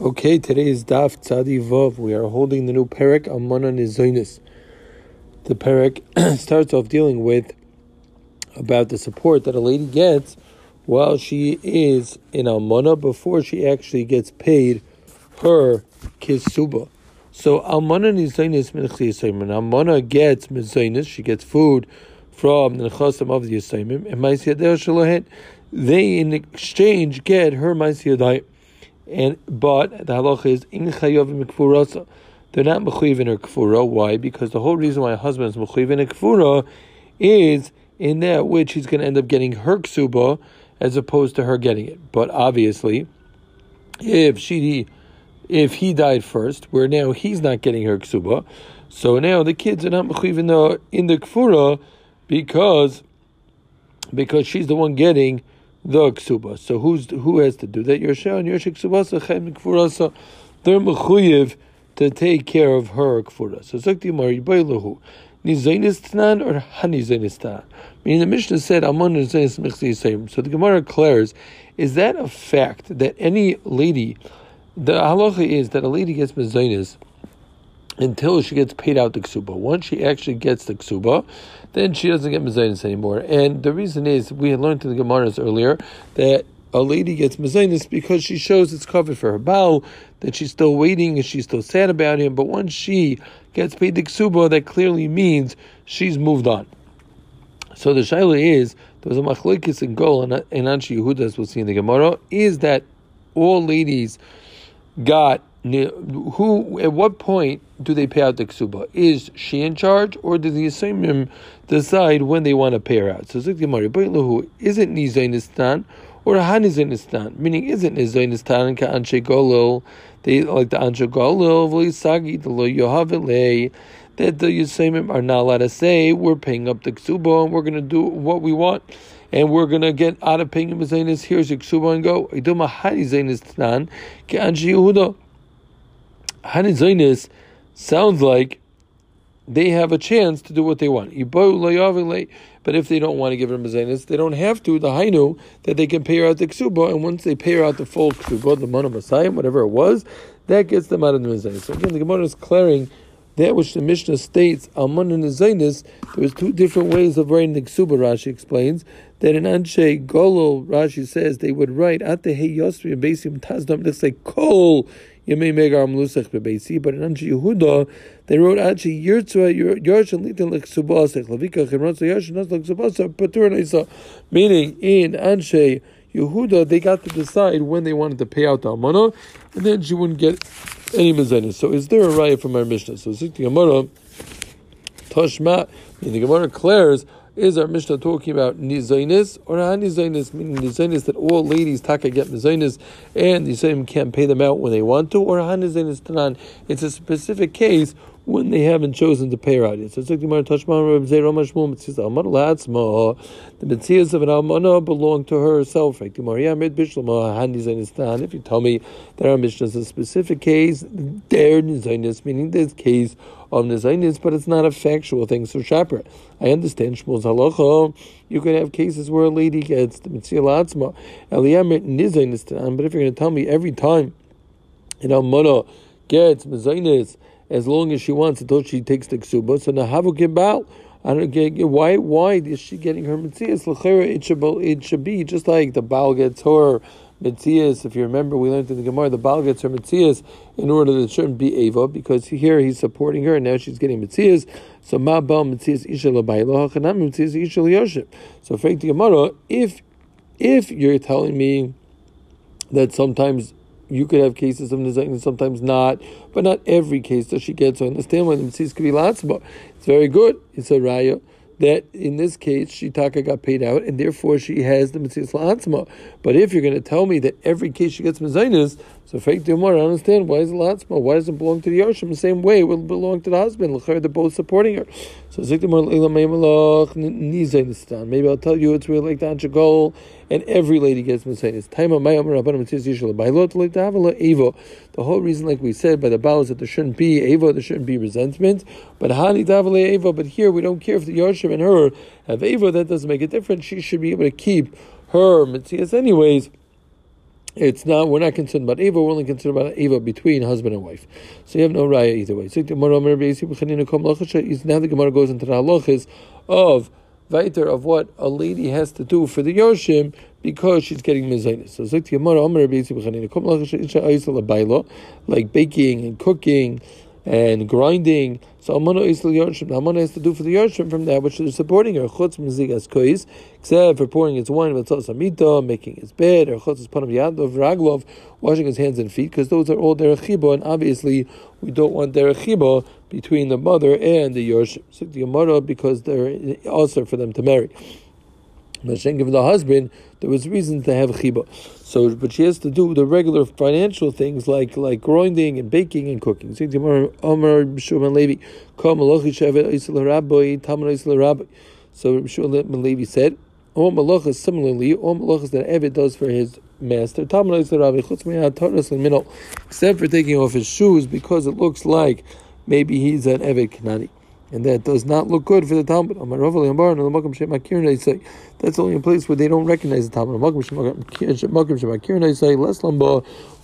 Okay, today is Daf Tzadi Vav. We are holding the new Perek Almana Nizaynis. The Perek starts off dealing with about the support that a lady gets while she is in Almana before she actually gets paid her Kisuba. So Almana Nizaynis minchli Yisaymim. Almana gets Mezainis, she gets food from the Nechasim of the Yisaymim, and Ma'asei Yadeha, they in exchange get her Ma'asei Yadeha. But the halacha is in chayovim kfurasa. They're not mechuyev in her kfura. Why? Because the whole reason why a husband is mechuyev in a kfura is in that which he's going to end up getting her ksuba as opposed to her getting it. But obviously, if he died first, where now he's not getting her ksuba, so now the kids are not mechuyev in the kfura because she's the one getting the ksuba. So who has to do that? Yersha and Yersha ksubasa chayim kfurasa. They're mechuyev to take care of her kfurasa. So zokti mari baylahu nizaynis tanan or hanizaynis tanan. Meaning the Mishnah said amon nizaynis mechzi yisayim. So the Gemara declares, is that a fact that any lady? The halacha is that a lady gets mezainis until she gets paid out the ksuba. Once she actually gets the ksuba, then she doesn't get mezainis anymore. And the reason is, we had learned in the Gemaras earlier, that a lady gets mezainis because she shows it's covered for her baal, that she's still waiting and she's still sad about him. But once she gets paid the ksuba, that clearly means she's moved on. So the shaila is, there was a machlokes in Gol and Anshe Yehuda, as we'll see in the Gemara, is that all ladies got who at what point do they pay out the ksuba? Is she in charge, or does the Yisaymim decide when they want to pay her out? So is it nizaynistan or hanizaynistan? Meaning, is it nizaynistan ka anshe golil? They like the anshe golil v'lisagi the lo yohavilei, that the Yisaymim are not allowed to say we're paying up the ksuba and we're going to do what we want and we're going to get out of paying mezainis. Here's your ksuba and go. Idoma hanizaynistan ka anshe Yehuda. Hanizainis sounds like they have a chance to do what they want. But if they don't want to give her mezainis, they don't have to. The hainu that they can pay her out the ksuba, and once they pay her out the full ksuba, the man of Messiah, whatever it was, that gets them out of the mezainis. So again, the Gemara is clearing that which the Mishnah states, Almana and Nizaynis, there's two different ways of writing the Ksuba. Rashi explains that in Anshe Golol, Rashi says they would write Atehei Yosri Beisim Tazdam. They say Kol Yemei Megar Amlusach Bebeisi. But in Anshe Yehuda, they wrote Anshe Yirtzua Yarshan Litan Leksubasach Lavika Chimratza Yarshan Nas Leksubasach Patur Neisa. Meaning in Anshe Yehuda, they got to decide when they wanted to pay out the Almana, and then she wouldn't get any mezainis. So is there a raya from our Mishnah? So the Gemara, Toshma, the Gemara declares, is our Mishnah talking about nizainis or hanizainis? Meaning nizainis that all ladies taka get mezainis and the Yisaymim can't pay them out when they want to, or hanizainis tanan? It's a specific case when they haven't chosen to pay her out yet. So the Gemara Toshma Zay Ramashmum says Almana Latzma, the metzias of an Almana belong to herself. If you tell me that our Mishnah is a specific case, there nizainis, meaning this case of nizainis, but it's not a factual thing. So shopper, I understand Shmuel's halacha. You can have cases where a lady gets the metzias Latzma, Eliyamit nizainis tanan. But if you're going to tell me every time an Almana gets mezainis, as long as she wants, until she takes the ksuba. So nahavu kibal. I don't get why. Why is she getting her mitzias? It should be just like the baal gets her mitzias. If you remember, we learned in the Gemara, the baal gets her mitzias in order that it shouldn't be eva, because here he's supporting her, and now she's getting mitzias. So ma baal mitzias isha labaylo hachanam mitzias isha liyoshem. So fake the Gemara. If you're telling me that sometimes you could have cases of nizaynis, sometimes not, but not every case that she gets. So understand why the mitzvahs could be latzma. It's very good. It's a raya that in this case she taka got paid out, and therefore she has the mitzvahs latzma. But if you're going to tell me that every case she gets mezainis, so fake demar, I understand why is it latzma? Why does it belong to the yoshim? The same way it will belong to the husband. They're both supporting her. So maybe I'll tell you it's really like the Anshe Golol, and every lady gets mezainis. The whole reason, like we said, by the baal is that there shouldn't be eva, there shouldn't be resentment. But here we don't care if the yoshim and her have eva. That doesn't make a difference. She should be able to keep her mitzias anyways. It's not. We're not concerned about Eva. We're only concerned about Eva between husband and wife. So you have no raya either way. So now the Gemara goes into the halachas of Vaiter, of what a lady has to do for the Yoshim because she's getting Mezonos. So it's like the Gemara, like baking and cooking and grinding. So Amana Isla Yoshim, Amana has to do for the Yoshim from that which they're supporting her, Chutz Mizigas Kois, except for pouring his wine with Samita, making his bed, or Chutz Panam Yadov, Raglov, washing his hands and feet, because those are all Derechiba, and obviously we don't want Derechiba between the mother and the Yoshim. So the Amara, because they're also for them to marry. Hashem gave the husband, there was reason to have chiba. So, but she has to do the regular financial things like grinding and baking and cooking. So Reb Shimon Levi said, all malachas similarly, all malachas that Eved does for his master, except for taking off his shoes because it looks like maybe he's an Ebed Kenani. And that does not look good for the Talmud. That's only a place where they don't recognize the Talmud.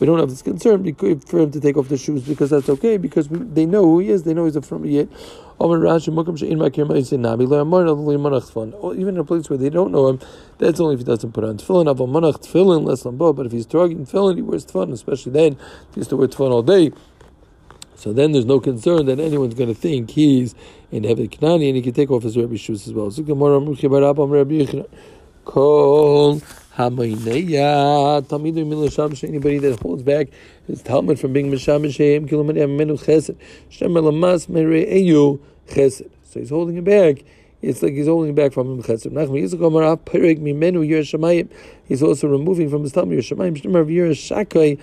We don't have this concern for him to take off the shoes because that's okay, because they know who he is, they know he's a from yet. Even in a place where they don't know him, that's only if he doesn't put on tefillin. But if he's drugging tefillin, he wears tefillin, especially then. He used to wear tefillin all day. So then there's no concern that anyone's going to think he's in Ebed Kenani, and he can take off his rabbi's shoes as well. So anybody that holds back his Talmud from being Meshamish, so he's holding it back. It's like he's holding back from him Chesed. He's also removing from his Talmud Yerushamayim.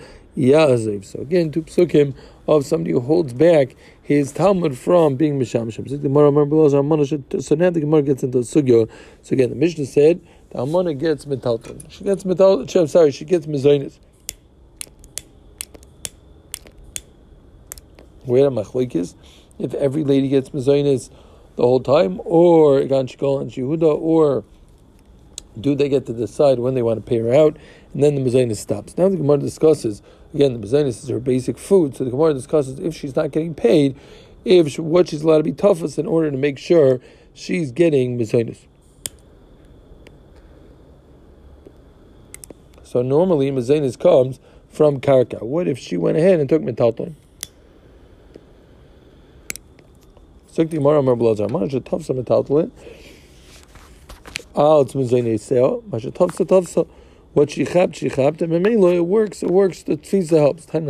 So again, to psukim of somebody who holds back his Talmud from being Mishamshim. So now the Gemara gets into sugya. So again, the Mishnah said the Amana gets Metaltelin. She gets Mezonos. Where are Machlokes? If every lady gets Mezonos the whole time, or Gol and Yehuda, or do they get to decide when they want to pay her out? And then the Mezonos stops. Now the Gemara discusses, again, the Mezonos is her basic food, so the Gemara discusses if she's not getting paid, what she's allowed to be toughest in order to make sure she's getting Mezonos. So normally Mezonos comes from Karka. What if she went ahead and took Metaltelin? So the Gemara should tough some Metaltelin. It's Mezonos. What she chapped, and Meila, it works, the Tvisa helps. The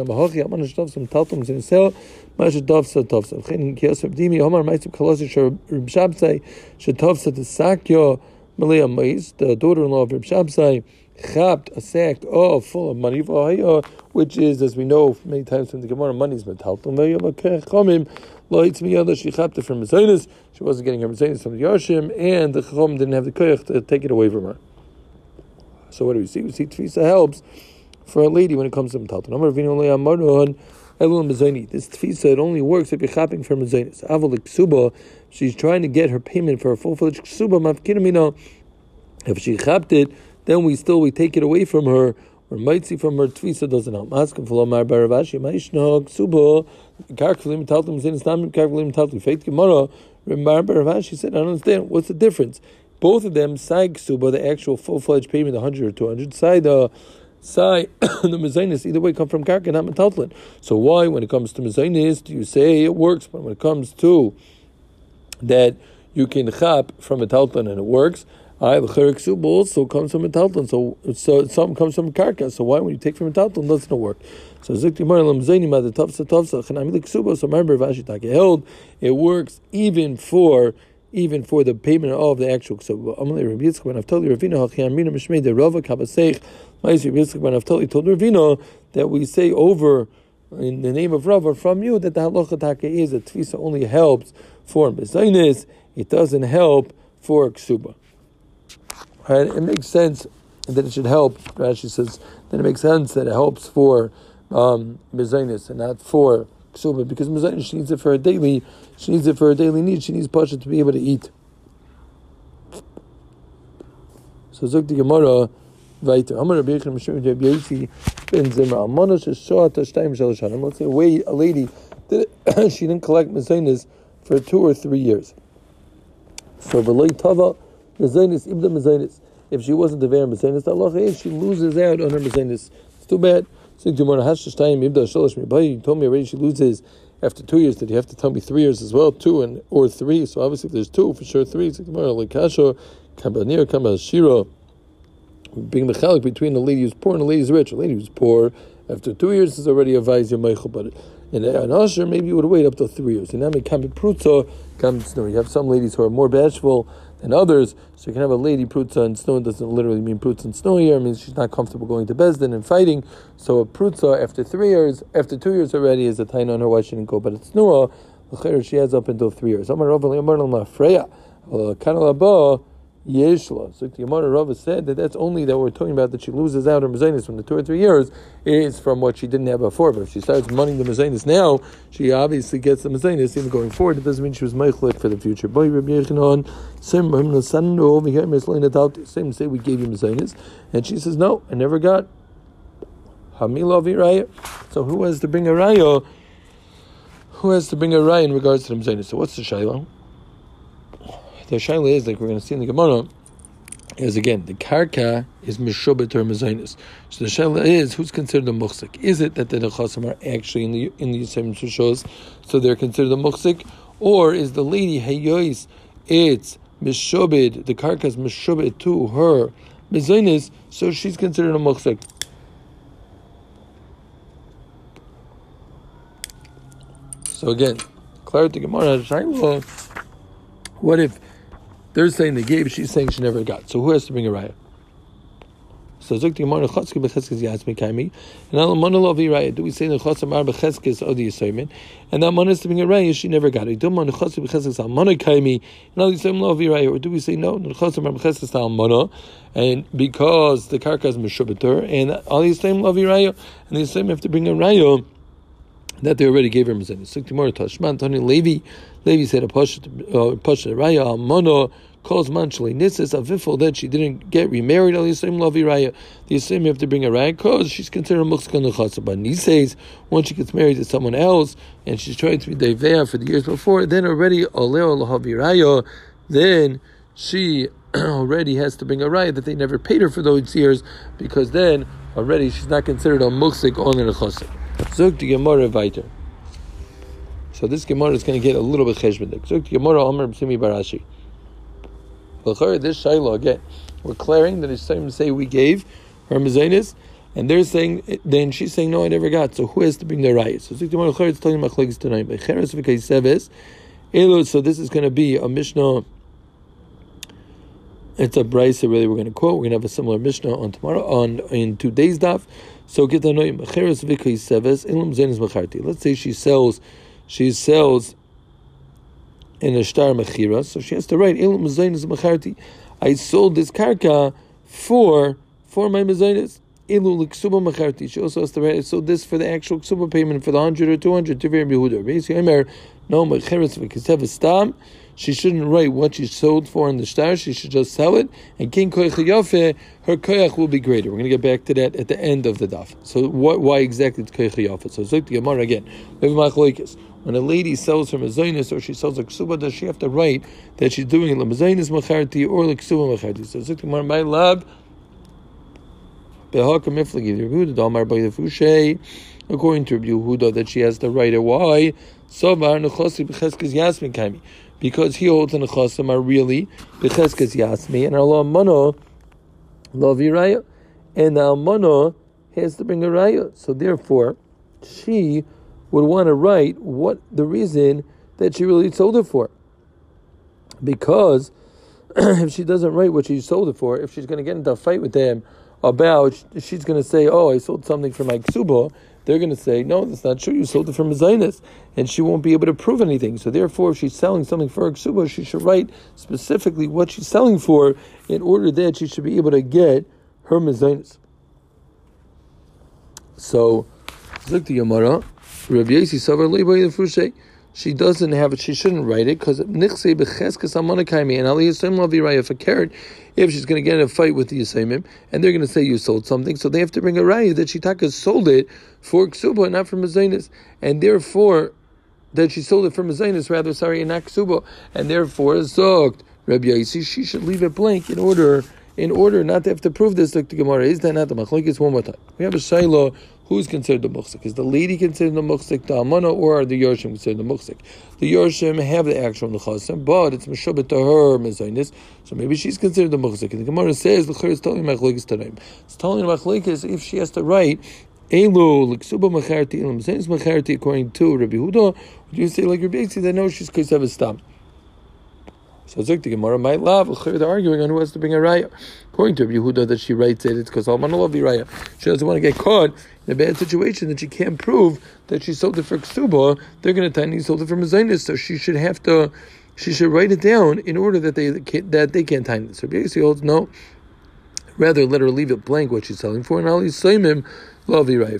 daughter-in-law of Reb Shabsai chapped a sack full of money, which is, as we know many times from the Gemara, money is Metaltelin. She chapped it from Mezonos, she wasn't getting her Mezonos from the Yoshim, and the Chachom didn't have the koyach to take it away from her. So what do we see? We see Tvisa helps for a lady when it comes to Metaltelin. This Tvisa, it only works if you're chapping for Mezonos. Avol Kisuba, she's trying to get her payment for a full-fledged Kisuba. If she chapped it, then we take it away from her, or might see from her, Tvisa doesn't help. She said, I don't understand, what's the difference? Both of them, Sai Ksuba, the actual full-fledged payment, 100 or 200, Sai the Mezonos, either way, come from Karka, not Metaltelin. So why, when it comes to Mezonos, do you say it works, but when it comes to that, you can chap from Metaltelin and it works? The Perek Ksuba also comes from Metaltelin, so some comes from Karka, so why, when you take from Metaltelin, doesn't it work? So Zikti Marlam Zainima, the Tavsa, Chanamil Ksuba, so remember, Vashi Taka held, it works even for the payment of the actual ksuba. Told Ravina that we say over in the name of Rava from you that the halacha taka is that Tvisa only helps for Mezonos, it doesn't help for ksuba. Right? It makes sense that it should help. Rashi says that it makes sense that it helps for Mezonos and not for Ksuba, because Mezonos, she needs it for her daily need. She needs Pasha to be able to eat. So Zuk the Gemara, weiter. Amar Rabbi Yochanan ben Yechi ben Zimra. Almanos sheshoat hashtaim shalosh shanim. Let's say a lady she didn't collect mezonos for 2 or 3 years. So v'lo tava mezonos ibda mezonos. If she wasn't the devar mezonos, the halacha is she loses out on her mezonos. It's too bad. So Gemara hashtaim ibda shalosh mibayi. You told me already she loses after 2 years. Did you have to tell me 3 years as well? 2 or 3. So obviously if there's 2, for sure 3. So Gemara lekasho kabanir kabashiro. Being mechalek between the lady who's poor and the lady who's rich. The lady who's poor, after 2 years, is already a vayzer meichel, but an usher, maybe you would wait up to 3 years. You have some ladies who are more bashful than others, so you can have a lady prutza and snow. It doesn't literally mean prutza and snow here. It means she's not comfortable going to Beis Din and fighting. So a prutza after 3 years, after 2 years already, is a tain on her why she didn't go. But it's snow, she has up until 3 years. Yeshla. So the Gemara Rava said that's only that we're talking about that she loses out her mezonos from the 2 or 3 years is from what she didn't have before. But if she starts moneying the mezonos now, she obviously gets the mezonos even going forward. It doesn't mean she was meichlik for the future. Boy, Rabbi Yochanan, same say we gave you mezonos, and she says no, I never got. Hamila v'raya. So who has to bring a raya? Who has to bring a raya in regards to the mezonos? So what's the shayla? The shaila is, like we're going to see in the Gemara, is again, the karka is meshubet or mezonos. So the shaila is, who's considered the muchsik? Is it that the nechasim are actually in the Yisaymim Shushos, so they're considered the muchsik? Or is the lady, hayois, it's meshubet, the karka is meshubet to her mezonos, so she's considered a muchsik? So again, clarity Gemara, shaila, what if they're saying they gave, she's saying she never got? So who has to bring a raya? So Zukti Gemara Chatzke Becheskes Yasmi Kaimi, and Alamanalav Raya. Do we say the Chatzam Ar Becheskes Odi Yisoymin, and that man is to bring a raya? She never got it. Do man Chatzke Becheskes Almana Kaimi, and Al Yisoyimalav Raya? Or do we say no? The Chatzam Ar Becheskes Almana, and because the Karka is Meshubator, and Al Yisoyimalav Raya, and the Yisoyim have to bring a raya that they already gave her mezonos. Sukti Mor Tashman Tony Levi said a pasha raya almana calls manchli nisas avifol that she didn't get remarried. Al Yisaym lavi raya. The Yisaym have to bring a raya because she's considered mukskan nechasa. But nisays, once she gets married to someone else and she's trying to be deveya for the years before, then already oleo lahavi raya. Then she already has to bring a raya that they never paid her for those years, because then already she's not considered a muksik on the nechasa. Zog the Gemara weiter. So this Gemara is going to get a little bit cheshbondik. Zog the Gemara Amar B'Simi Barashi. This Shaila again, we're clearing that it's time to say we gave her mezonos, and they're saying, then she's saying no, I never got. So who has to bring the raya? So Zog the Gemara is telling Machlekes tonight. So this is going to be a Mishnah. It's a brisa really we're going to quote. We're going to have a similar Mishnah on tomorrow, in today's daf. So get the noy mechiras v'kei seves ilum zenis mecharti. Let's say she sells in a shtar mechira, so she has to write ilum zenis mecharti. I sold this karka for my mezonos. Ilu l'ksuba mecharti. She also has to write, I sold this for the actual ksuba payment for the 100 or 200 to Rabbi Yehuda. Basically, no mechiras v'kei seves stam. She shouldn't write what she sold for in the shtar. She should just sell it. And King Koyach Yafeh, her Koyach will be greater. We're going to get back to that at the end of the daf. So why exactly it's Koyach Yafeh? So Zuk the Gemara again. When a lady sells her mezonos or she sells a ksuba, does she have to write that she's doing it l'mezonos macharti or l'ksuba macharti? So Zuk the Gemara, my love, according to Rabbi Yehuda, that she has to write it. Why? Because he holds the nechasim are really b'cheskes yasmi, and Allah mano lavi raya, and the almana has to bring a raya. So therefore, she would want to write what the reason that she really sold it for. Because if she doesn't write what she sold it for, if she's going to get into a fight with them about, she's going to say, "Oh, I sold something for my ksuba." They're going to say, no, that's not true, you sold it for mezonos, and she won't be able to prove anything. So therefore, if she's selling something for her ksuba, she should write specifically what she's selling for in order that she should be able to get her mezonos. So, look to Yomara, Rav Yesi Savar Leibai the Fushay, she doesn't have it, she shouldn't write it, because if a carrot, if she's going to get in a fight with the Yisaymim, and they're going to say you sold something, so they have to bring a raya that she taka sold it for Kisuba, not for Mezonos, and therefore, that she sold it for Mezonos, and not Kisuba, and therefore, zogt, Rabbi Yaisi, she should leave it blank in order not to have to prove this, like the Gemara. Is that not the machlokes? One more time. We have a shayla, who's considered the muchzik? Is the lady considered the muchzik, the amana, or are the yorshim considered the muchzik? The yorshim have the actual nechasim, but it's meshubet to her mezonos, so maybe she's considered the muchzik. And the Gemara says, the Chir is telling machlokes today. It's telling machlokes if she has to write, Elo, l'ksuba macharti, elo mezonos macharti, according to Rabbi Yehuda, would you say like Rabbi Yaisi, that no, she's kosevas stam. So the Gemara might love, they're arguing on who has to bring a raya. According to Rabbi Yehuda that she writes it, it's because Almana love raya. She doesn't want to get caught in a bad situation that she can't prove that she sold it for Ksuba. They're going to tell you sold it for Mezonos, so she should have to, she should write it down in order that they can't time this. Rabbi Yochanan holds no. Rather, let her leave it blank what she's selling for, and I'll Yisaymim love raya.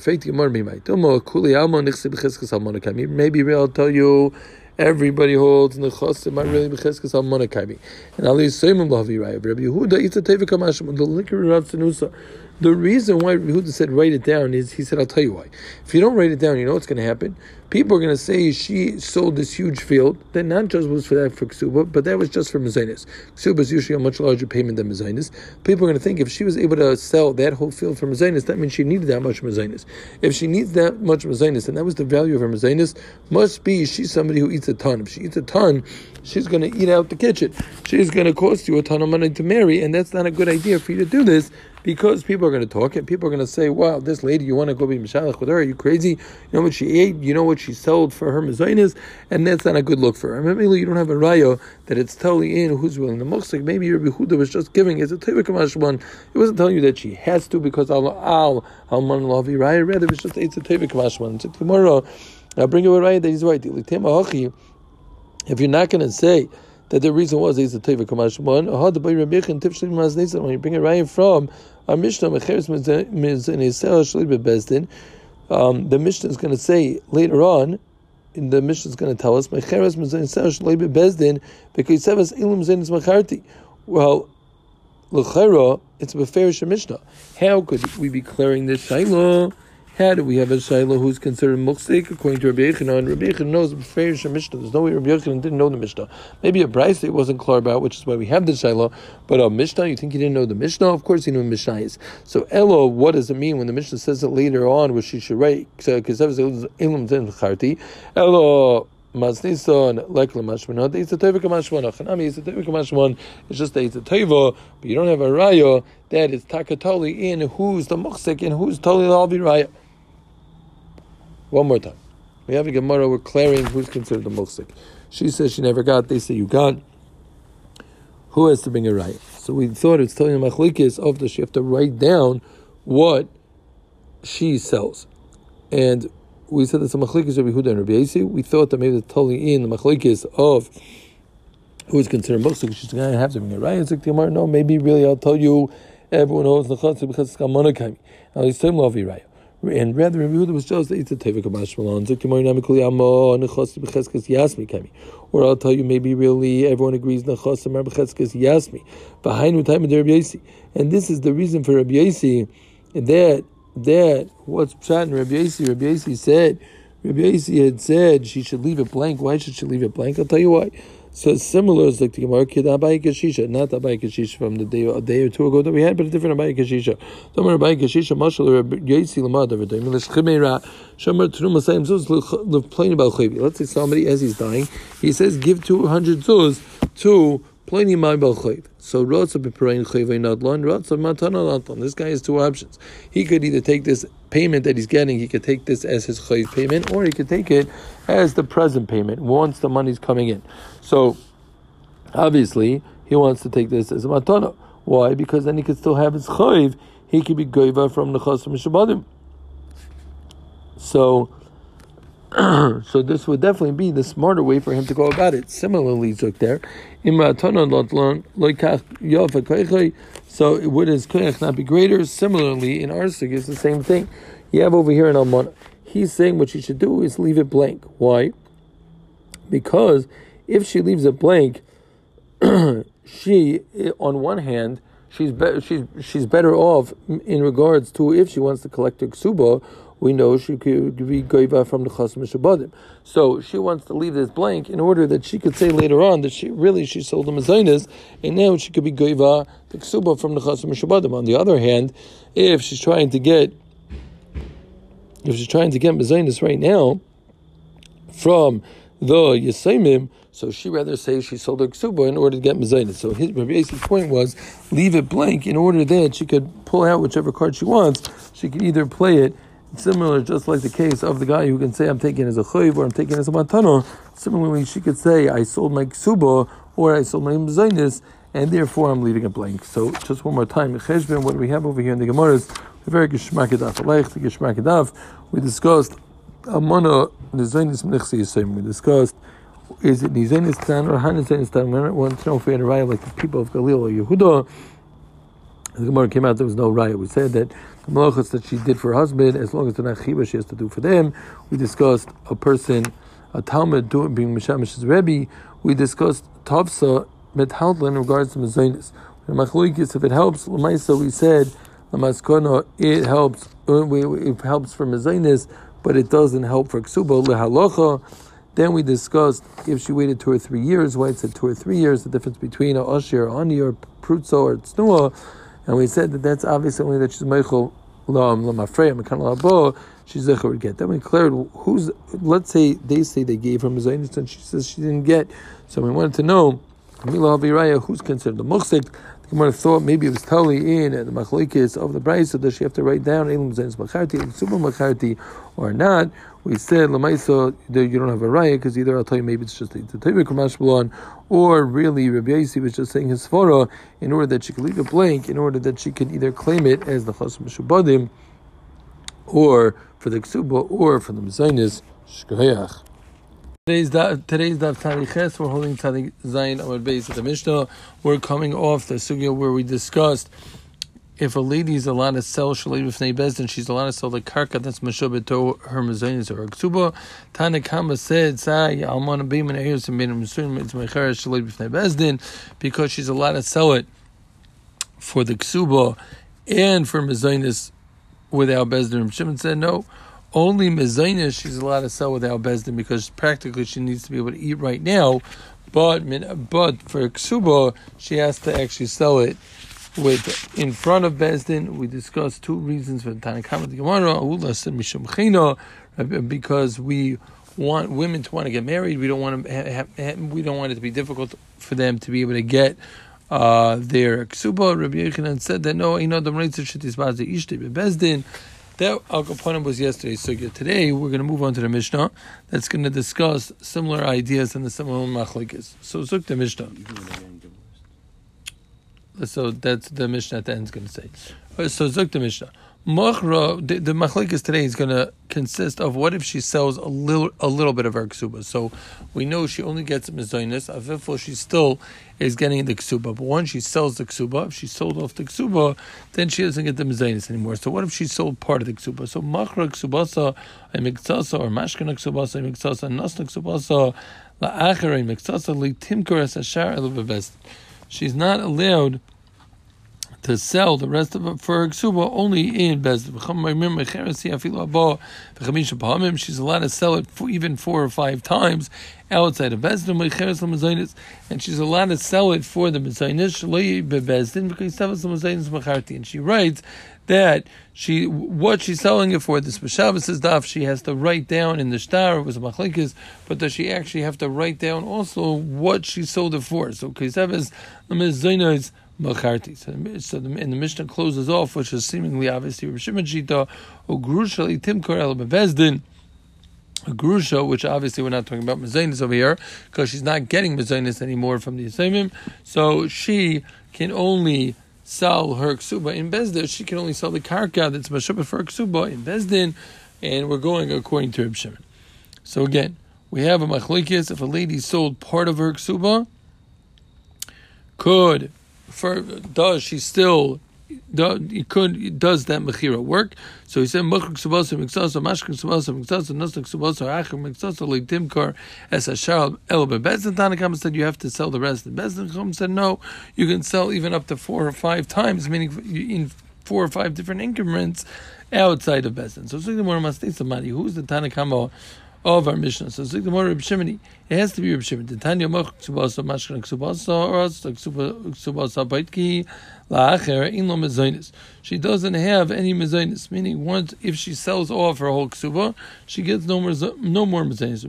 Maybe I'll tell you. Everybody holds Nechasim, I'm really Becheskes Almana Kaimi. And Ali Yisaymim Lavi Raya. Rabbi Yehuda Isa Tevika Mashim, the Likur Rav Sanusa. The reason why Rabbi Yehuda said write it down is, he said, I'll tell you why. If you don't write it down, you know what's going to happen. People are going to say she sold this huge field that not just was for that for Ksuba, but that was just for Mezonos. Ksuba is usually a much larger payment than Mezonos. People are going to think if she was able to sell that whole field for Mezonos, that means she needed that much Mezonos. If she needs that much Mezonos, and that was the value of her Mezonos, must be she's somebody who eats a ton. If she eats a ton, she's going to eat out the kitchen. She's going to cost you a ton of money to marry, and that's not a good idea for you to do this, because people are going to talk, and people are going to say, wow, this lady, you want to go be Meshalech with her? Are you crazy? You know what she ate? You know what she sold for her Mezonos? And that's not a good look for her. I mean, maybe you don't have a raya that it's totally in who's willing to muchzik. Maybe Rabbi Yehuda was just giving as a tevik mashman. It wasn't telling you that she has to, because Alman lavi raya. Rather, it was just it's a tevik mashman. So tomorrow, I'll bring you a raya that he's right. If you're not going to say that the reason was he's a tevik mashman, when you bring a raya from our Mishnah, the Mishnah is going to say later on, the Mishnah is going to tell us, well, it's a beferish Mishnah. How could we be clearing this shayla? How do we have a shayla who's considered muchzik according to Rabbi Yochanan? Rabbi Yochanan knows the beferish Mishnah. There's no way Rabbi Yochanan didn't know the Mishnah. Maybe a brayse it wasn't clear about, which is why we have the shayla. But a Mishnah, you think he didn't know the Mishnah? Of course he knew what Mishnah is. So Elo, what does it mean when the Mishnah says it later on, which she should write? Elo, Masnison, like Lamashmanah, it's a Tevika Mashmanah. Chanami is a Tevika Mashman. It's just that it's a Teva, but you don't have a raya that is takatoli in who's the muchzik and who's toli lavi raya. One more time. We have a Gemara, we're clearing who's considered the muchzik. She says she never got, they say you got. Who has to bring a raya? So we thought it's telling the machlikis of the, she have to write down what she sells. And we said that's a machlikis of Rabbi Yehuda and Rabbi Yaisi. We thought that maybe it's telling in the machlikis of who is considered muchzik. She's going to have to bring a raya. It's like the Gemara, no, maybe really I'll tell you everyone holds nechasim because it's monokami. Now he's telling lavi raya. And rather, Rabbi Yehuda was just it's a tevik of mashmalon. Or I'll tell you, maybe really everyone agrees nechasim are b'cheskes yasmi. Behind time of Rabbi Yaisi, and this is the reason for Rabbi Yaisi that what's pshat in Rabbi Yaisi? Rabbi Yaisi had said she should leave it blank. Why should she leave it blank? I'll tell you why. So it's similar as like the Gemara, Abaye Kashisha, not Abaye Kashisha from the day a day or two ago that we had, but a different Abaye Kashisha. Tomar Abaye Kashisha, Mashal Rabbi Yaisi Lamad over time. Let's say somebody as he's dying, he says, give 200 zuz to Pliny my balchayv. So ratzav b'perayin chayvay nadlan, ratzav matana nadlan. This guy has two options. He could either take this payment that he's getting, he could take this as his chayv payment, or he could take it as the present payment once the money's coming in. So obviously he wants to take this as a matana. Why? Because then he could still have his chayv. He could be goyva from nechasim shabadim. So this would definitely be the smarter way for him to go about it. Similarly, Zuk there, so would his koyach not be greater? Similarly, in Arsig is the same thing. You have over here in Almana, he's saying what she should do is leave it blank. Why? because if she leaves it blank, she, on one hand, she's better off in regards to if she wants to collect her ksuba. We know she could be goyva from the chas mishabadim. So she wants to leave this blank in order that she could say later on that she sold the mezainas, and now she could be goyva the ksuba from the chas mishabadim. On the other hand, if she's trying to get mezainas right now from the yisaymim, so she rather say she sold her ksuba in order to get mezainas. So his Rabbi Yosef's point was leave it blank in order that she could pull out whichever card she wants. She could either play it. Similar, just like the case of the guy who can say, I'm taking as a chayv, or I'm taking as a matana. Similarly, she could say, I sold my ksuba, or I sold my mezainis, and therefore I'm leaving it blank. So, just one more time, cheshbon, what we have over here in the Gemara is a very geshmakadaf. Alech, the geshmakadaf, we discussed amana nizaynis mnechsi yisim. We discussed, is it nizaynis tan or hanizaynis tan? We want to know if we had a raya like the people of Galil or Yehuda. The Gemara came out, there was no riot. We said that the malachas that she did for her husband, as long as they're not chiba, she has to do for them. We discussed a person, a Talmud, being Mishamish's Rebbe. We discussed Tvisa, Metaltelin, in regards to Mezonos. If it helps, Lamaisa, we said, Lamaskona, it helps for Mezonos, but it doesn't help for Ksuba, Lehalocha. Then we discussed if she waited 2 or 3 years, why it said 2 or 3 years, the difference between a Asher, Ani, or Prutso, or Tsnua. And we said that that's obviously only that she's meichel la'am la'mafrei mekan la'abo. She's zechor get. Then we declared who's. Let's say they gave her mezainis and she says she didn't get. So we wanted to know Mila Haviraya who's considered the muksik. The Gemara thought maybe it was Tali in and the machlokes of the brayso. So does she have to write down elim mezainis macharti, ksuba macharti, or not? We said l'maiso you don't have a raya because either I'll tell you maybe it's just the tevik mashbalon, or really Rabbi Yosi was just saying his svara in order that she could leave it blank in order that she could either claim it as the chas mishubadim, or for the ksuba, or for the mezainis shkoyach. Today's Daf Tariches, we're holding Tzadik Zayin Amud Beis at the Mishnah. We're coming off the sugya where we discussed if a lady is allowed to sell shalei b'fnei bezdin, and she's allowed to sell the karka that's meshubed to her mezainis or her ksuba. Tana Kama said, "Say almana beimin ayos and beinim misurim it's mechira shalei b'fnei bezdin," because she's allowed to sell it for the ksuba and for mezainis without bezdin. Reb Shimon said, "No, only mezainis she's allowed to sell without bezdin because practically she needs to be able to eat right now, but for ksuba she has to actually sell it." With in front of Beis Din, we discussed 2 reasons for the Tana Kama of the Gemara. Because we want women to want to get married, we don't want it to be difficult for them to be able to get their ksuba. Rabbi Yochanan said that no, the mreitzah should disbaz the ishti be Beis Din. That Al Kaponim was yesterday. So today we're going to move on to the Mishnah that's going to discuss similar ideas and the similar machlokes. So Zuk the Mishnah. So that's the Mishnah at the end is going to say. So Zuk the Mishnah. The machlokes today is going to consist of what if she sells a little bit of her ksuba. So we know she only gets mezainis. Afifo she still is getting the ksuba. But once she sells the ksuba, if she sold off the ksuba, then she doesn't get the mezainis anymore. So what if she sold part of the ksuba? So machra ksubasa amiksasa or mashkana ksubasa amiksasa nasna ksubasa la'achar amiksasa litimkor es ashar elubavest. She's not allowed to sell the rest of it for her ksuba only in Bezdin. She's allowed to sell it even 4 or 5 times outside of Bezdin, and she's allowed to sell it for the mezainis. And she writes that what she's selling it for. This Shabbos daf, she has to write down in the Shtar, it was machlokes, but does she actually have to write down also what she sold it for? So Kisavas mezainis. So and the Mishnah closes off, which is seemingly obviously Reb Shimon Shita, Ugrusha Litimkor El Bevezdin, a grusha, which obviously we're not talking about mezainis over here, because she's not getting mezainis anymore from the Yisaymim, so she can only sell her ksuba in Bezdin. She can only sell the karka that's meshubah for her ksuba in Bezdin, and we're going according to Reb Shimon. So again, we have a machlokes if a lady sold part of her ksuba, does she still does that mechira work? So he said, "Machrik subosa mixasa, mashrik subosa mixasa, nuslik subosa, achrik mixasa, leidimkar es ashar el bebezdin." Tanakam said you have to sell the rest. The Bezdin said no, you can sell even up to 4 or 5 times, meaning in 4 or 5 different increments outside of Bezdin. So the Gemara must say somebody who's the Tanakamo of our Mishnah. So the Gemara Reb Shimon, it has to be Reb Shimon. The Tanya machrik subosa, mashrik subosa, or subosa baitki. She doesn't have any mezonos, meaning once if she sells off her whole ksuba, she gets no more mezonos.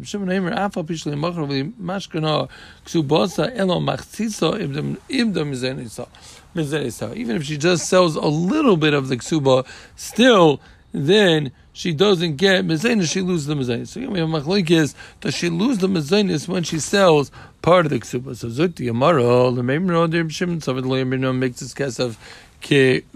Even if she just sells a little bit of the ksuba, still then she doesn't get mezonos, she loses the mezonos. So we have machloekes, does she lose the mezonos when she sells part of the ksuba? So Zukti Yamaro, the Memro, the Reb Shimon, so the Lamino makes his kesef,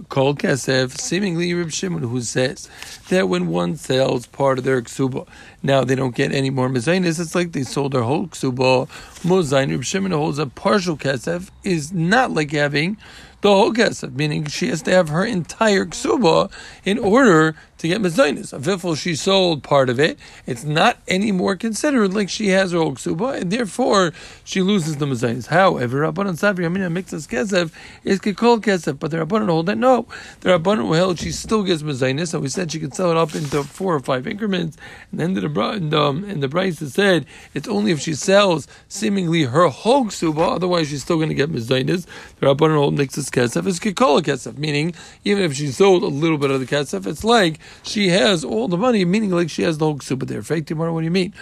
kol kesef, seemingly Reb Shimon, who says that when one sells part of their ksuba, now they don't get any more mezonos, it's like they sold their whole ksuba. Mozain, Reb Shimon holds a partial kesef, is not like having the whole kesef, meaning she has to have her entire ksuba in order to get mezonos. Avifel, she sold part of it, it's not any more considered like she has her whole ksuba, and therefore she loses the mezonos. However, Rabbanan Savri Amina mixes kesef is kikol kesef, but the Rabbanan hold that no, the Rabbanan held she still gets mezonos, so we said she could sell it up into 4 or 5 increments, and then the price is said it's only if she sells seemingly her whole ksuba, otherwise she's still going to get mezonos. The Rabbanan hold mixes kesef is kikol kesef, meaning even if she sold a little bit of the kesef, it's like she has all the money, meaning like she has the whole ksuba there. What do you mean?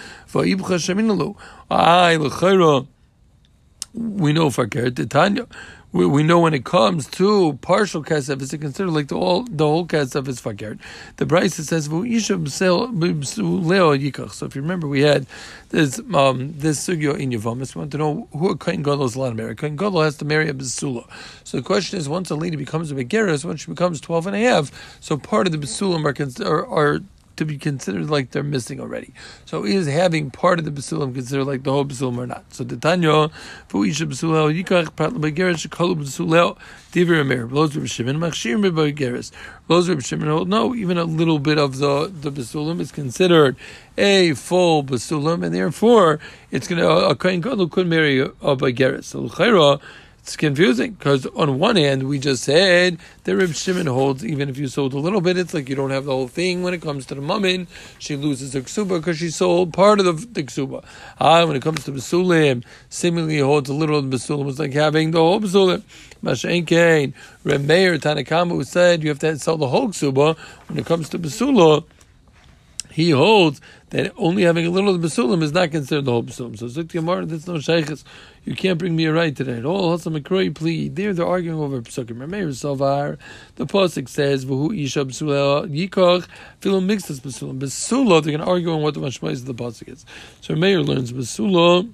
We know for Tanya, we know when it comes to partial kesef, is it considered like the whole kesef is fakir? The Braisa says, so if you remember, we had this sugyo in Yevamis. We want to know who a kohen gadol is allowed to marry. A kohen gadol has to marry a besulah. So the question is, once a lady becomes a begeris, once she becomes 12 and a half, so part of the besulim are to be considered like they're missing already. So is having part of the Besulim considered like the whole Besulim or not? So the Tanya, Fuisha Besulel, Yikach Pratla Begeris, Shekalu Besulel, Divir Amir, Blows Reb Shimon, Machshir Begeris, Blows Reb Shimon, no, even a little bit of the Besulim is considered a full Besulim, and therefore it's going to, a Kohen Gadol could marry a Begeris. So L'chaira, it's confusing, because on one hand, we just said that Reb Shimon holds, even if you sold a little bit, it's like you don't have the whole thing. When it comes to the mammon, she loses her ksuba because she sold part of the ksuba. When it comes to Besulim, seemingly holds a little of the Besulim. It's like having the whole Besulim. Mashen Kain, Reb Meir, Tanakamu said you have to sell the whole ksuba. When it comes to Besulah, he holds that only having a little of the Besulim is not considered the whole Besulim. So Zukti Gemara, that's no sheiches. You can't bring me a right today at all. Hasam Akroi, plead. There they're arguing over a Pasuk. Remember, Salvar, the Pasuk says, V'hu Isha Besulah Yikach, Filu Mixtas Besulah. Besulah, they're going to argue on what the mashmais of the Pasuk is. So Meir learns Besulah,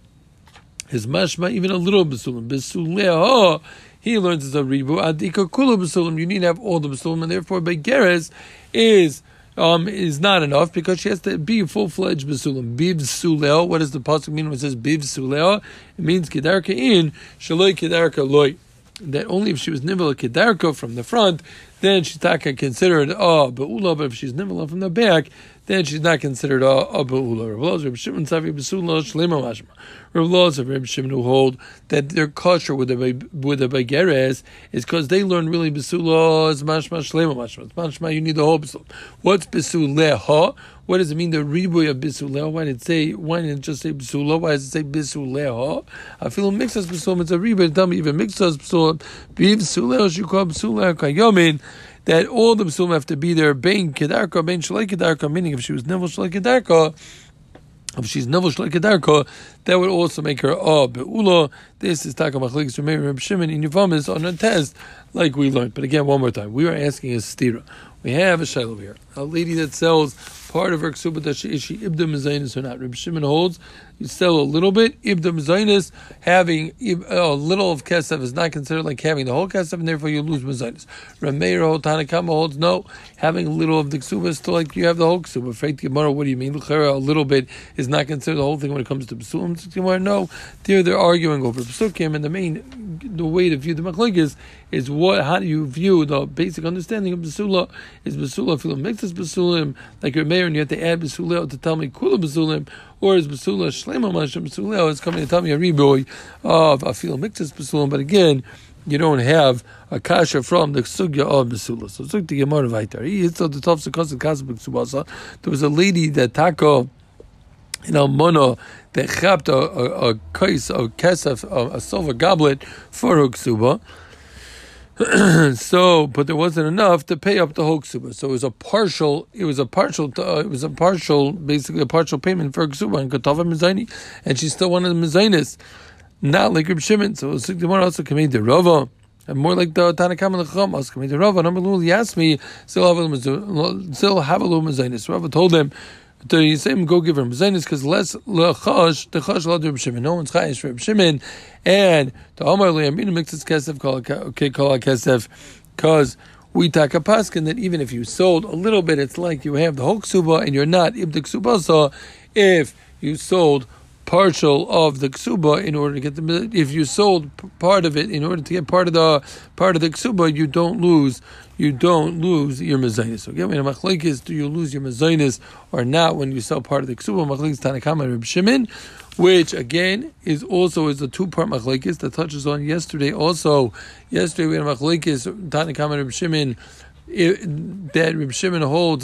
his mashma, even a little Besulim. Besulah, he learns as a Ribu, Adika Kula Besulim. You need to have all the Besulim, and therefore Begeres is not enough because she has to be full-fledged besulim. Biv sulel, what does the pasuk mean when it says biv sulel? It means kedarka in, shaloi kedarka loy. That only if she was nivela kedarka from the front, then she's not considered a be'ula, but if she's nivela from the back, then she's not considered a be'ula. Rav Loz, Reb Shimon, Savi besulah shlema mashma. Rav Loz of Reb Shimon who hold that their culture with the begeres is because they learn really besulah is mashma shlema mashma. It's mashma, you need the whole besulah. What's besuleha? What does it mean, the ribuy of besulah? Why didn't it just say besulah? Why does it say besuleha? I feel mixas besulah, it's a ribuy. Tell me, even mixas besulah, besulah, you call besulah kayomin. That all the Besulim have to be there, bein kedarka, bein shalei kedarka, meaning if she was nevel shalei kedarka, if she's nevel shalei kedarka, that would also make her a be'ula. This is Taka Machlikis Remei Reb Shimon in Yuvamis on a test, like we learned. But again, one more time, we are asking a stira. We have a shayla over here. A lady that sells part of her ksuba, is she ibda mezonos or not? Reb Shimon holds, you sell a little bit, ibda mezonos, having a little of kesef is not considered like having the whole kesef, and therefore you lose mezonos. Reb Meir Tanakama holds, no, having a little of the ksuba is still like you have the whole ksuba. Freit Gemara, what do you mean? L'chera, a little bit is not considered the whole thing when it comes to besulim. No, there they're arguing over Pesukim, and the way to view the Machlik is what, how do you view the basic understanding of Besulah? Is Besulah Filim Mixes Besulim, like your mayor, and you have to add Besulah to tell me Kula Besulim, or is Besulah Shlema Masha Besulah is coming to tell me a reboy of a Filim Mixes Besulim, but again, you don't have a kasha from the sugya of Besulah. So took the Gemara Vaitar. He hits the top Sukasa Kasubasa. There was a lady that Taka in Almana that chapped a kais, a kesef, a silver goblet for her Kisuba. So, but there wasn't enough to pay up the whole Kisuba. So it was basically a partial payment for Kisuba and Katava Mizayni, and she still wanted the Mizaynis. Not like Reb Shimon, so Gemara also came to Rava, and more like the Tanakam and the Chacham also came to Rava. And Amalul Yasmi still have a little mezainis. Rava told him to Yisaymim, go give her mezainis because less lechash the chash lad Reb Shimon. No one's chayish Reb Shimon, and the Amar le'amina mixes kesef kol kesef because we talk a paskin that even if you sold a little bit, it's like you have the whole ksuba and you're not ibdik subasa if you sold partial of the ksuba in order to get the. If you sold part of it in order to get part of the ksuba, you don't lose your mezainis. So again, in a machlekes, do you lose your mezainis or not when you sell part of the ksuba? Machlekes Tanakama Reb Shimon, which again is also a two-part machlekes that touches on yesterday. Also, yesterday we had a machlekes Tanakama Reb Shimon that Reb Shimon holds.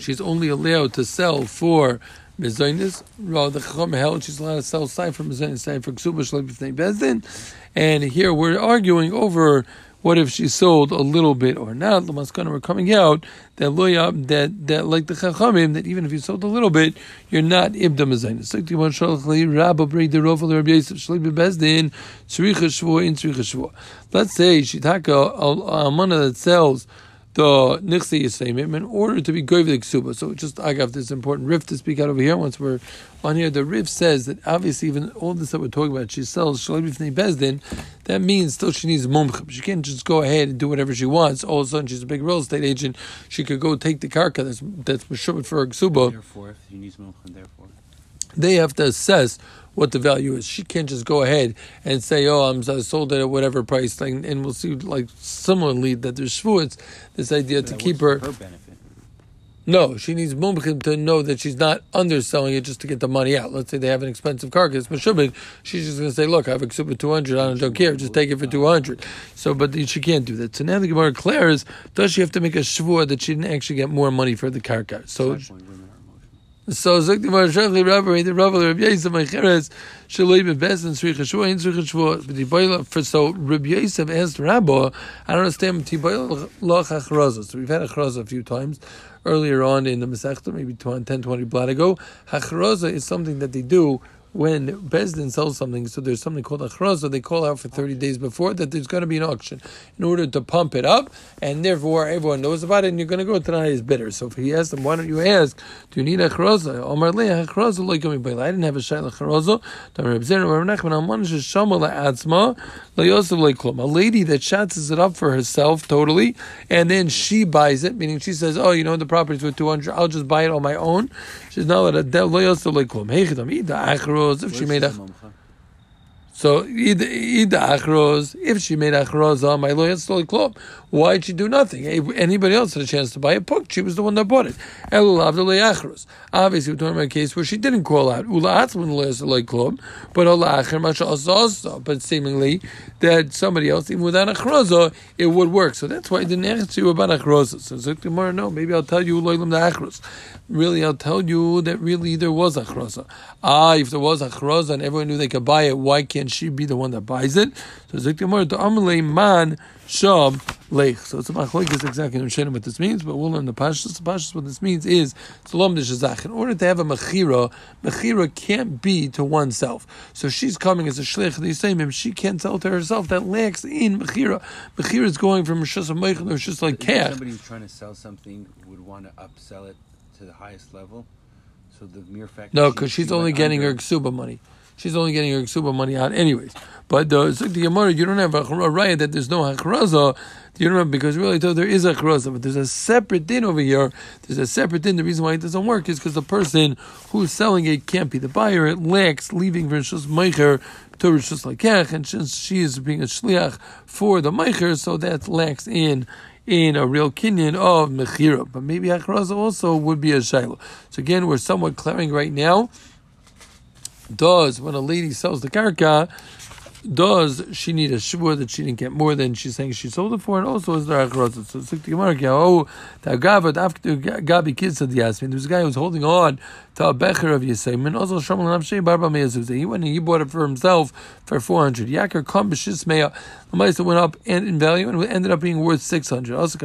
She's only allowed to sell for Mezainis, the Chacham held she's allowed to sell side for Mezainis, side for Ksuba, Shalei B'fnei Beis Din, and here we're arguing over what if she sold a little bit or not. The Maskana were coming out that like the Chachamim, that even if you sold a little bit, you're not Ibda Mezainis. Like the one Shalach Li Rabba Brei Derofel Rabbi Yisuf Shalei B'Beis Din Tzricha Shvua In Tzricha Shvua. Let's say she taka a mana that sells the Nixi Yisaymim in order to be goyve the Ksuba. So just I got this important riff to speak out over here. Once we're on here, the riff says that obviously even all this that we're talking about, she sells Shalei B'fnei Beis Din, that means still she needs mumchim. She can't just go ahead and do whatever she wants. All of a sudden she's a big real estate agent. She could go take the karka that's meshubit for her Ksuba. Therefore, if she needs mumchim, they have to assess what the value is. She can't just go ahead and say, I sold it at whatever price. And we'll see, similarly, that there's shvuits, this idea so to keep her benefit. No, she needs mumchim to know that she's not underselling it just to get the money out. Let's say they have an expensive carcass, but she's just going to say, look, I have a ksuba 200, I don't care, just take it for 200. So, but she can't do that. So now the Gemara declares, does she have to make a shvua that she didn't actually get more money for the karka? So the Rabbi, so Rabbi Yosef asked Rabbi, I don't understand. So we've had Hachraza a few times earlier on in the Masechta, maybe 10-20 blad ago. Hachraza is something that they do when Beis Din sells something, so there's something called Hachraza, they call out for 30 days before that there's going to be an auction in order to pump it up, and therefore everyone knows about it, and you're going to go to the highest bidder. So if he asked them, why don't you ask, do you need Hachraza? Omar Leah, Hachraza, like Meila. I didn't have a Shaila Hachraza. A lady that chances it up for herself totally, and then she buys it, meaning she says, the property's worth 200, I'll just buy it on my own. She's not allowed to, if she made achroza, my lawyer slowly club. Why did she do nothing? Anybody else had a chance to buy a book. She was the one that bought it. Obviously, we're talking about a case where she didn't call out. But seemingly that somebody else, even without achroza, it would work. So that's why I didn't ask you about achroza. So it's like tomorrow, no, maybe I'll tell you loylum the achros. Really, I'll tell you that really there was achroza. If there was achroza and everyone knew they could buy it, why can't she be the one that buys it? So it's like the man shab leich. So it's a machlokes exactly what this means, but we'll learn the pashtus. The pashtus what this means is salam d'shazach. In order to have a mechira can't be to oneself. So she's coming as a shliach. They say him she can't sell to herself. That lacks in mechira. Mechira is going from rishus of meichel to rishus like kach. Somebody who's trying to sell something would want to upsell it to the highest level. So the mere fact. No, because she's only getting her Kisuba money. She's only getting her Kisuba money out anyways. But the Gemara, you don't have a riot that there's no Hachraza. You don't have, because really there is a Hachraza, but there's a separate din over here. There's a separate din. The reason why it doesn't work is because the person who's selling it can't be the buyer. It lacks leaving Rishus Meicher to Rishus Lekech, and since she is being a Shliach for the Meicher, so that lacks in a real kinyan of Mechira. But maybe Hachraza also would be a Shaila. So again, we're somewhat clearing right now. Does, when a lady sells the Karka, does she need a shibur that she didn't get more than she's saying she sold it for? And also, is there hachrazah? So, there was a guy who was holding on to a becher of Yisaymim. Also, he went and he bought it for himself for 400. The ma'aseh went up in value and ended up being worth 600. Also,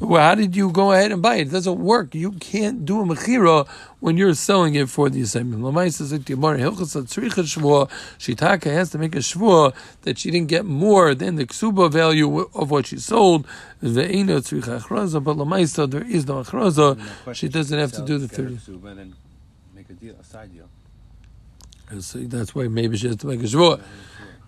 well, how did you go ahead and buy it? It doesn't work. You can't do a mechira when you're selling it for the assignment. Lamai says that the Gemara Hilchas Tzricha Shvua, Shitaka has to make a shvua that she didn't get more than the ksuba value of what she sold. The Eina Tzricha Achraza, but Lamai said there is no Achraza. She doesn't have to do the 30. And then make a deal, a side deal. So that's why maybe she has to make a shvua.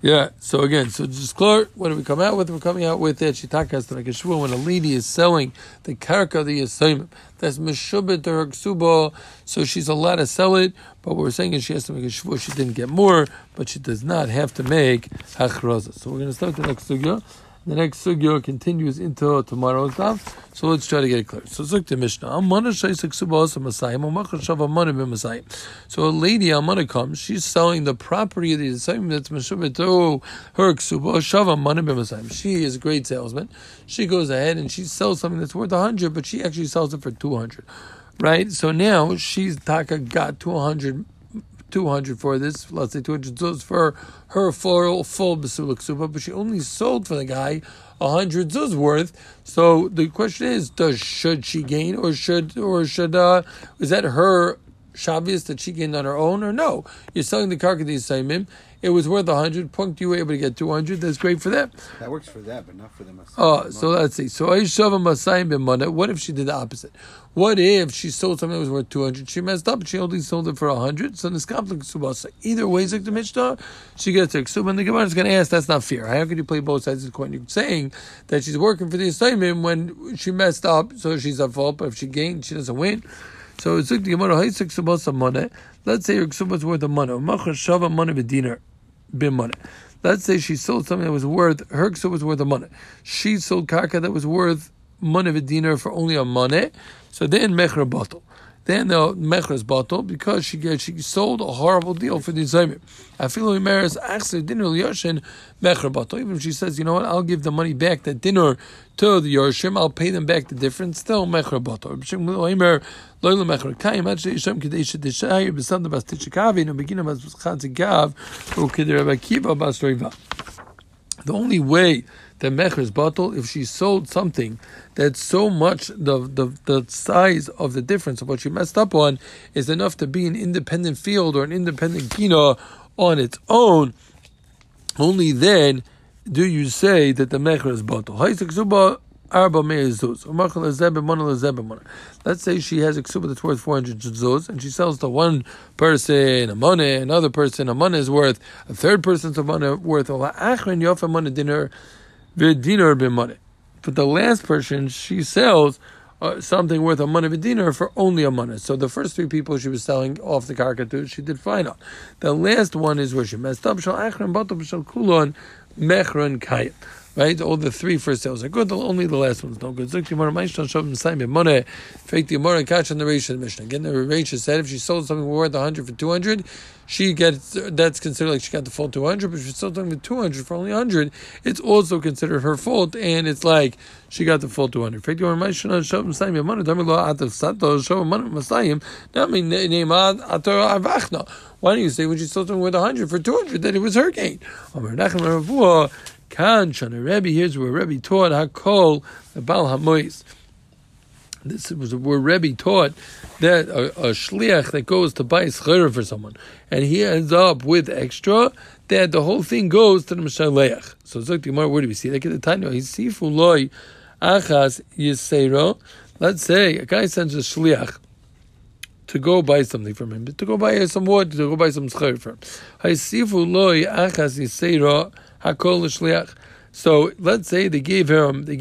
Yeah, so again, so just clear, what do we come out with? We're coming out with that shitaka has to make a shvua when a lady is selling the karka, the yisaymim, that's meshubit to her ksuba, so she's allowed to sell it, but what we're saying is she has to make a shvua, she didn't get more, but she does not have to make hachraza. So we're going to start the next sugya. The next sugya continues into tomorrow's daf. So let's try to get it clear. So zukta Mishnah. So a lady amana comes. She's selling the property of the yisaymim that's meshubet to her ksuba shava mana b'masayim. She is a great salesman. She goes ahead and she sells something that's worth 100, but she actually sells it for 200. Right. So now she's taka got 200 for this, let's say 200 zuz for her full Besulah ksuba, but she only sold for the guy 100 zuz worth. So the question is, should she gain, or should is that her shavius that she gained on her own, or no? You're selling the karka the yisaymim. It was worth 100. Punked, you were able to get 200. That's great for that. That works for that, but not for the masayim. So let's see. So aishava masayim b'mana. What if she did the opposite? What if she sold something that was worth 200? She messed up. She only sold it for 100. So niskaplik subasa. Either way, like the Mishnah, she gets her ksuba. And the Gemara is going to ask, that's not fair. How can you play both sides of the coin? You're saying that she's working for the yisaymim when she messed up, so she's at fault. But if she gained, she doesn't win. So it's like the Gemara. Let's say your ksuba is worth a money. Let's say she sold something that was worth, her ksuba was worth a money. She sold karka that was worth money v'dinar for only a money. So then mechra batal. Then the mechra is batal because she sold a horrible deal for the yisaymim. Afilu imeres achser dinner l'yoshin mechra batal. Even if she says, you know what, I'll give the money back, that dinner, to the Yorshim, I'll pay them back the difference. Still, mechra batal. Reb Shimon loimer loyla mechra kaim. Anshe Yisham kedei shedeshayir b'sanda bas tishakavi no beginam bas chatzigav or kedei Rabbi Akiva bas roiva. The only way that mechra is batal if she sold something that's so much the size of the difference of what she messed up on is enough to be an independent field or an independent kina on its own. Only then do you say that the mechra is batal. Let's say she has a ksuba that's worth 400 zuz, and she sells to one person a money, another person a money is worth, a third person's a money worth. But the last person, she sells something worth a money of a dinar for only a money. So the first three people she was selling off the karka to, she did fine on. The last one is where she messed up. Mechron Kayat. Right? All the three first sales are good, only the last one's no good. Fake the Gemara catch on the ratio of the Mishnah. Again, the ratio said if she sold something worth 100 for 200, she gets, that's considered like she got the full 200, but if she sold something for 200 for only 100, it's also considered her fault, and it's like she got the full 200. Fake the Gemara Mishnah. Why don't you say when she sold something worth 100 for 200 that it was her gain? Kan Shana Rebbe, here's where Rebbe taught Hakol the Bal Hamois. This was where Rebbe taught that a shliach that goes to buy schera for someone and he ends up with extra, that the whole thing goes to the Meshalech. So Zok Gemara, where do we see that? Get the Tanya. He see fuloi achas yisero. Let's say a guy sends a shliach to go buy something from him, to go buy some wood, to go buy some schar from him. So let's say they gave him a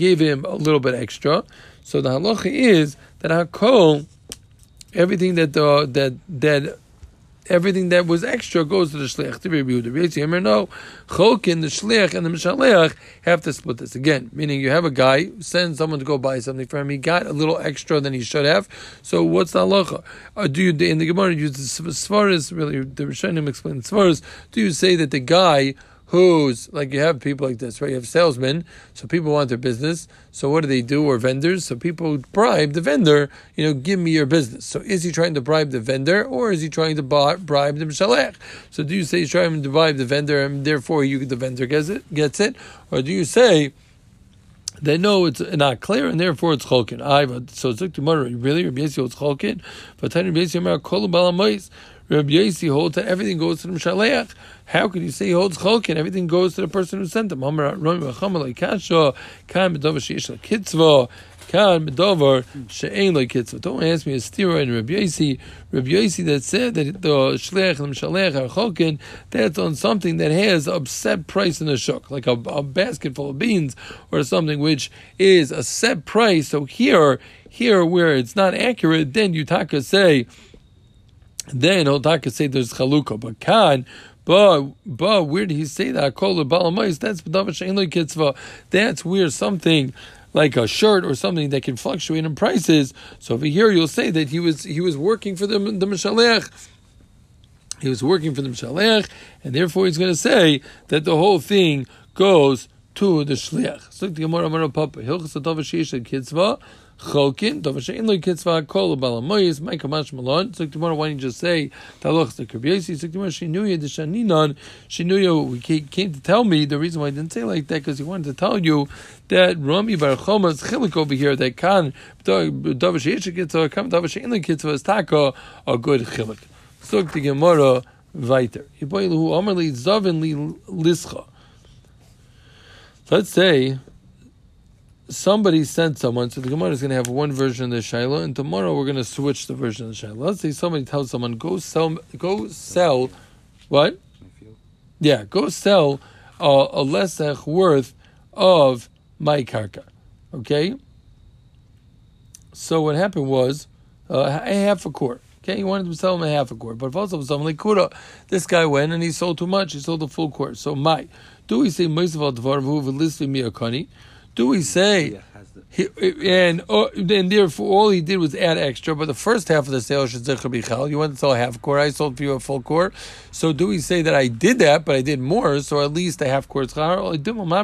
little bit extra. So the halacha is that hakol, everything that was extra goes to the shliach. To be Yehuda, no, chokin, the shliach and the meshalech have to split this again. Meaning, you have a guy who sends someone to go buy something for him. He got a little extra than he should have. So what's the halacha? Do you in the Gemara use the svaris? Really, the Rishonim explain svaris. Do you say that the guy who's, like, you have people like this, right? You have salesmen, so people want their business. So what do? Or vendors, so people bribe the vendor, give me your business. So is he trying to bribe the vendor, or is he trying to bribe the meshalech? So do you say he's trying to bribe the vendor, and therefore the vendor gets it? Or do you say they know it's not clear, and therefore it's cholkin? So it's like tomorrow, really? Rabbi Yossi holds cholkin? But Tani Rabbi Yossi, kol balamois. Rabbi Yossi holds that everything goes to the meshalech. How could you say he holds cholkin? Everything goes to the person who sent him. Don't ask me a stira in Rabbi Yossi. Rabbi Yossi that said that the shleich and meshalech are cholkin, that's on something that has a set price in the shuk, like a basket full of beans or something which is a set price. So here where it's not accurate, then Hotaka say there's chalukah, but Khan. But where did he say that? Kol balamayis. That's where something like a shirt or something that can fluctuate in prices. So over here, you'll say that he was working for the meshalech. He was working for the meshalech, and therefore he's going to say that the whole thing goes to the shliach. So the Gemara Amar Papa Hilchos Atavashish and Kitzvah. Chokin, Dovashain like Kitzvah, Kol Balamoyes, Mike Kamash Malon. So tomorrow, why didn't you just say Taloch the Kirbyasi? So tomorrow, Shinuya, he came to tell me the reason why I didn't say like that, because he wanted to tell you that Rami Bar Choma's Chilik over here, that Khan, Dovashain Kitzvah, Kam Dovashain like Kitzvah is Taka, a good Chilik. So the Gemara, Viter. Iboilu, Amarli, Zavinli, Lischa. Let's say somebody sent someone, so the Gemara is going to have one version of the Shaila, and tomorrow we're going to switch the version of the Shaila. Let's say somebody tells someone, go sell, what? Yeah, go sell a lesech worth of my karka, okay? So what happened was, a half a quart. Okay, he wanted to sell him a half a quart, but if also someone like Kuda, this guy went and he sold too much, he sold a full quart. So do we say, Meisaval Dvarvu Velisvi Miyakani? Do we say, and therefore all he did was add extra, but the first half of the sale, you went and sold half a quart, I sold for you a full quart, so do we say that I did that, but I did more, so at least a half quart, or do we say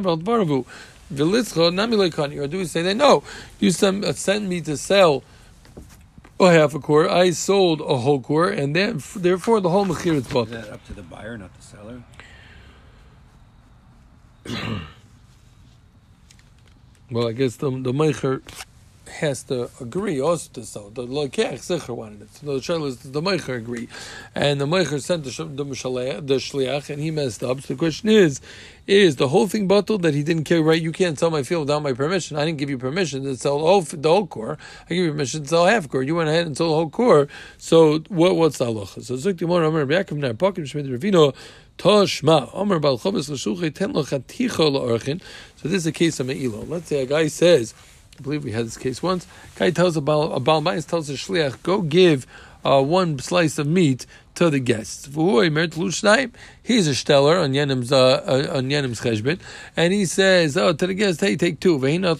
that, no, you sent me to sell a half a quart, I sold a whole quart, and then therefore the whole mechira is bought. Is that up to the buyer, not the seller? Well, I guess the meicher has to agree also to sell. The lokeach zecher wanted it. So the shayla is the meicher agree, and the meicher sent the shliach, and he messed up. So the question is the whole thing bottled that he didn't carry right? You can't sell my field without my permission. I didn't give you permission to sell the whole core. I gave you permission to sell half core. You went ahead and sold the whole core. So what's the halacha? So zukti mor amar b'yakim nar pakim shmid ravino. So this is a case of Meila. Let's say a guy says, I believe we had this case once, a guy tells a Balbais tells a shliach, go give one slice of meat to the guests. He's a steller on Yenim's cheshbon, and he says, to the guests, hey, take two. And not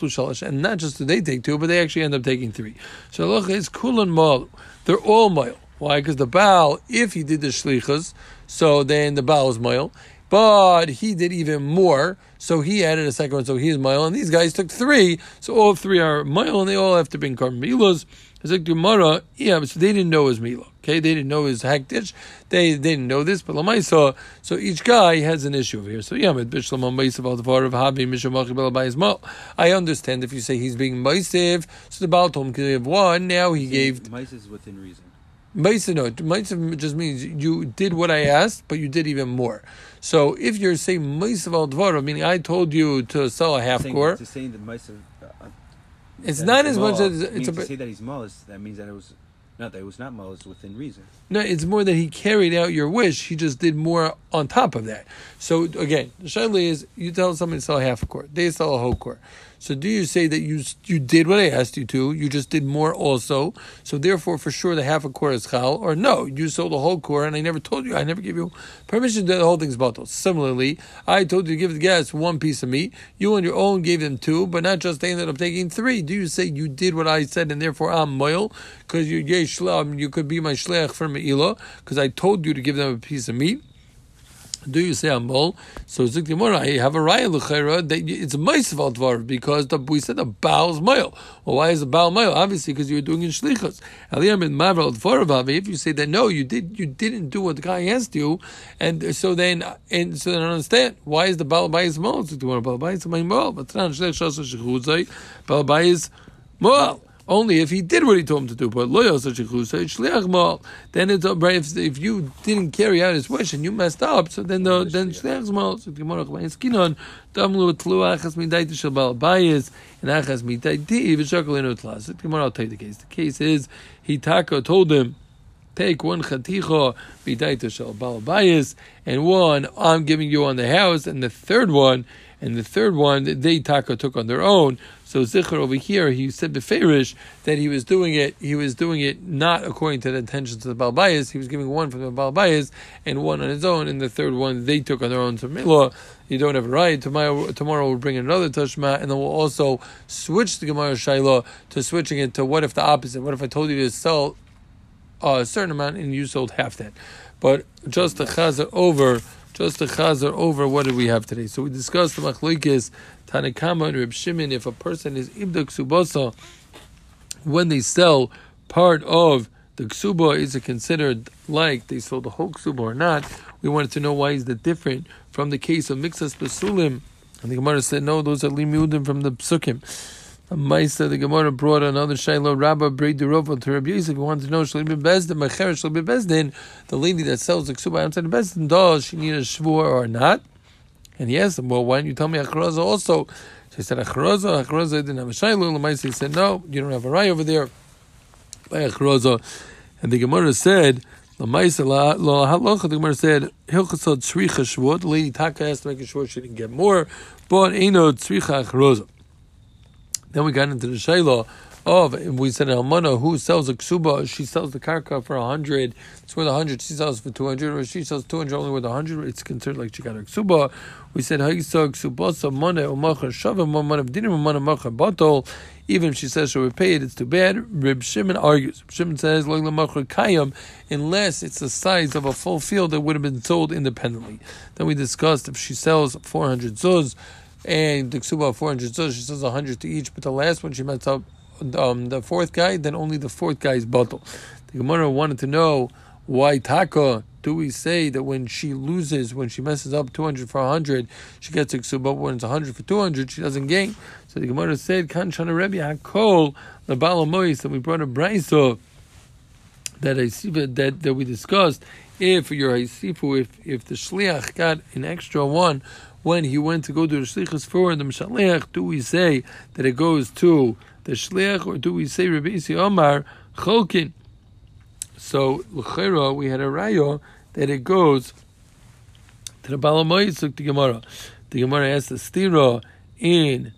just do they take two, but they actually end up taking three. So is kulan malu. They're all malu. Why? Because the Baal, if he did the shlichas, so then the Baal is ma'il, but he did even more, so he added a second one, so he is ma'il, and these guys took three, so all three are ma'il, and they all have to bring carbon milos. It's like Gemara, yeah, so they didn't know his mila, okay? They didn't know his hakdish, they didn't know this, but l'maisa, so each guy has an issue over here. So yeah, I understand if you say he's being maisiv, so the Baal told him because he have one, now he gave... Maisiv is within reason. Ma'aseh just means you did what I asked, but you did even more. So if you're saying ma'aseh al dvaro, meaning I told you to sell a half quart. It's saying that ma'aseh It's not as much as it's to say that he's molested. That means that it was not that it was not molested within reason. No, it's more that he carried out your wish. He just did more on top of that. So again, the shaila is: you tell somebody to sell half a quart, they sell a whole quart. So do you say that you did what I asked you to? You just did more also. So therefore, for sure, the half a quart is chal, or no? You sold the whole quart, and I never told you. I never gave you permission to do the whole thing's bottle. Similarly, I told you to give the guests one piece of meat. You on your own gave them two, but not just they ended up taking three. Do you say you did what I said, and therefore I'm moil because you could be my shliach for Meila because I told you to give them a piece of meat? Do you say Amol? So Ziktimora, I have a raya l'chayra that it's a meisiv dvar because we said the baal is moil. Well, why is the baal moil? Obviously, because you were doing in shlichus. If you say that no, you didn't do what the guy asked you, and so then I understand why is the balbais moil? Balbais moil, but it's not shlichus balbais moil. Only if he did what he told him to do, but then it's right. If you didn't carry out his wish and you messed up, so then shliach mal. I'll take the case. The case is he taka told him, take one chaticha b'daita shel balbais and one I'm giving you on the house, and the third one they taka took on their own. So Zichar over here, he said beferish that he was doing it not according to the intentions of the Balbais. He was giving one from the Balbais and one on his own, and the third one they took on their own. So Milah, you don't have a right. Tomorrow we'll bring in another Tashma, and then we'll also switch the Gemara Shailah to switching it to what if the opposite? What if I told you to sell a certain amount and you sold half that? But just to chazar over, what did we have today? So we discussed the machlokes Tanakama and Reb Shimon. If a person is ibda ksubasa, when they sell part of the ksuba, is it considered like they sold the whole ksuba or not? We wanted to know why is that different from the case of mixas besulim. And the Gemara said no, those are limiudim from the psukim. The Gemara brought another Shiloh Rabba Brei Derova to Rabbi Yosef. He wanted to know Mechira, the lady that sells the Ksuba outside the Beis Din, does she need a shvur or not? And he asked him, well, why didn't you tell me Hachraza also? She said Hachraza didn't have a Shiloh. He said, no, you don't have a right over there by Hachraza. And the Gemara said, Hilchasod Tzricha Shvur. The lady Taka asked to make a shvur, she didn't get more, but Eino Tzricha Hachraza. Then we got into the shayla of, and we said, Almana, who sells a ksuba, she sells the karka for 100, it's worth 100, she sells for 200, or she sells 200 only worth 100, it's considered like she got a ksuba. We said, even if she says she'll repay it, it's too bad. Reb Shimon argues. Reb Shimon says, unless it's the size of a full field that would have been sold independently. Then we discussed if she sells 400 zuz, and the ksuba 400 zuz, she sells 100 to each, but the last one she met up the fourth guy, then only the fourth guy's bottle. The Gemara wanted to know why taka do we say that when she loses, when she messes up 200 for 100, she gets a ksuba, but when it's 100 for 200, she doesn't gain. So the Gemara said, Kan Shana Rebbe Hakol the Balamois, that we brought a brayso that we discussed. If your hasifu, if the shliach got an extra one when he went to go to the shlichus for the meshalech, do we say that it goes to the shliach, or do we say Rabbi Isi Omar cholkin? So l'chera we had a rayo that it goes to the balamoyis. Look, the Gemara asked the stira in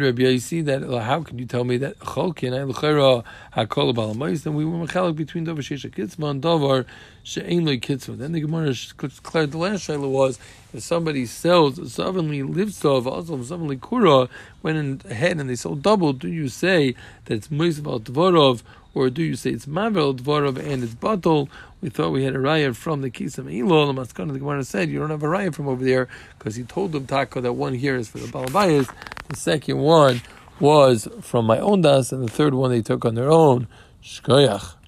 Rabbi Isi that how can you tell me that cholkin? I l'chera hakol balamoyis, and we were mechalek between davar sheisha kitzma and davar she'ain lo kitzma. Then the Gemara declared the last shayla was, if somebody sells suddenly lives off also suddenly kura went ahead and they sold double, do you say that it's muisbal dvorov, or do you say it's mavel dvorov and it's bottle? We thought we had a raya from the case of Elo. The Maskana, the Gemara said you don't have a raya from over there because he told them Taka that one here is for the Balbayas, the second one was from my own das, and the third one they took on their own. Shkoyach.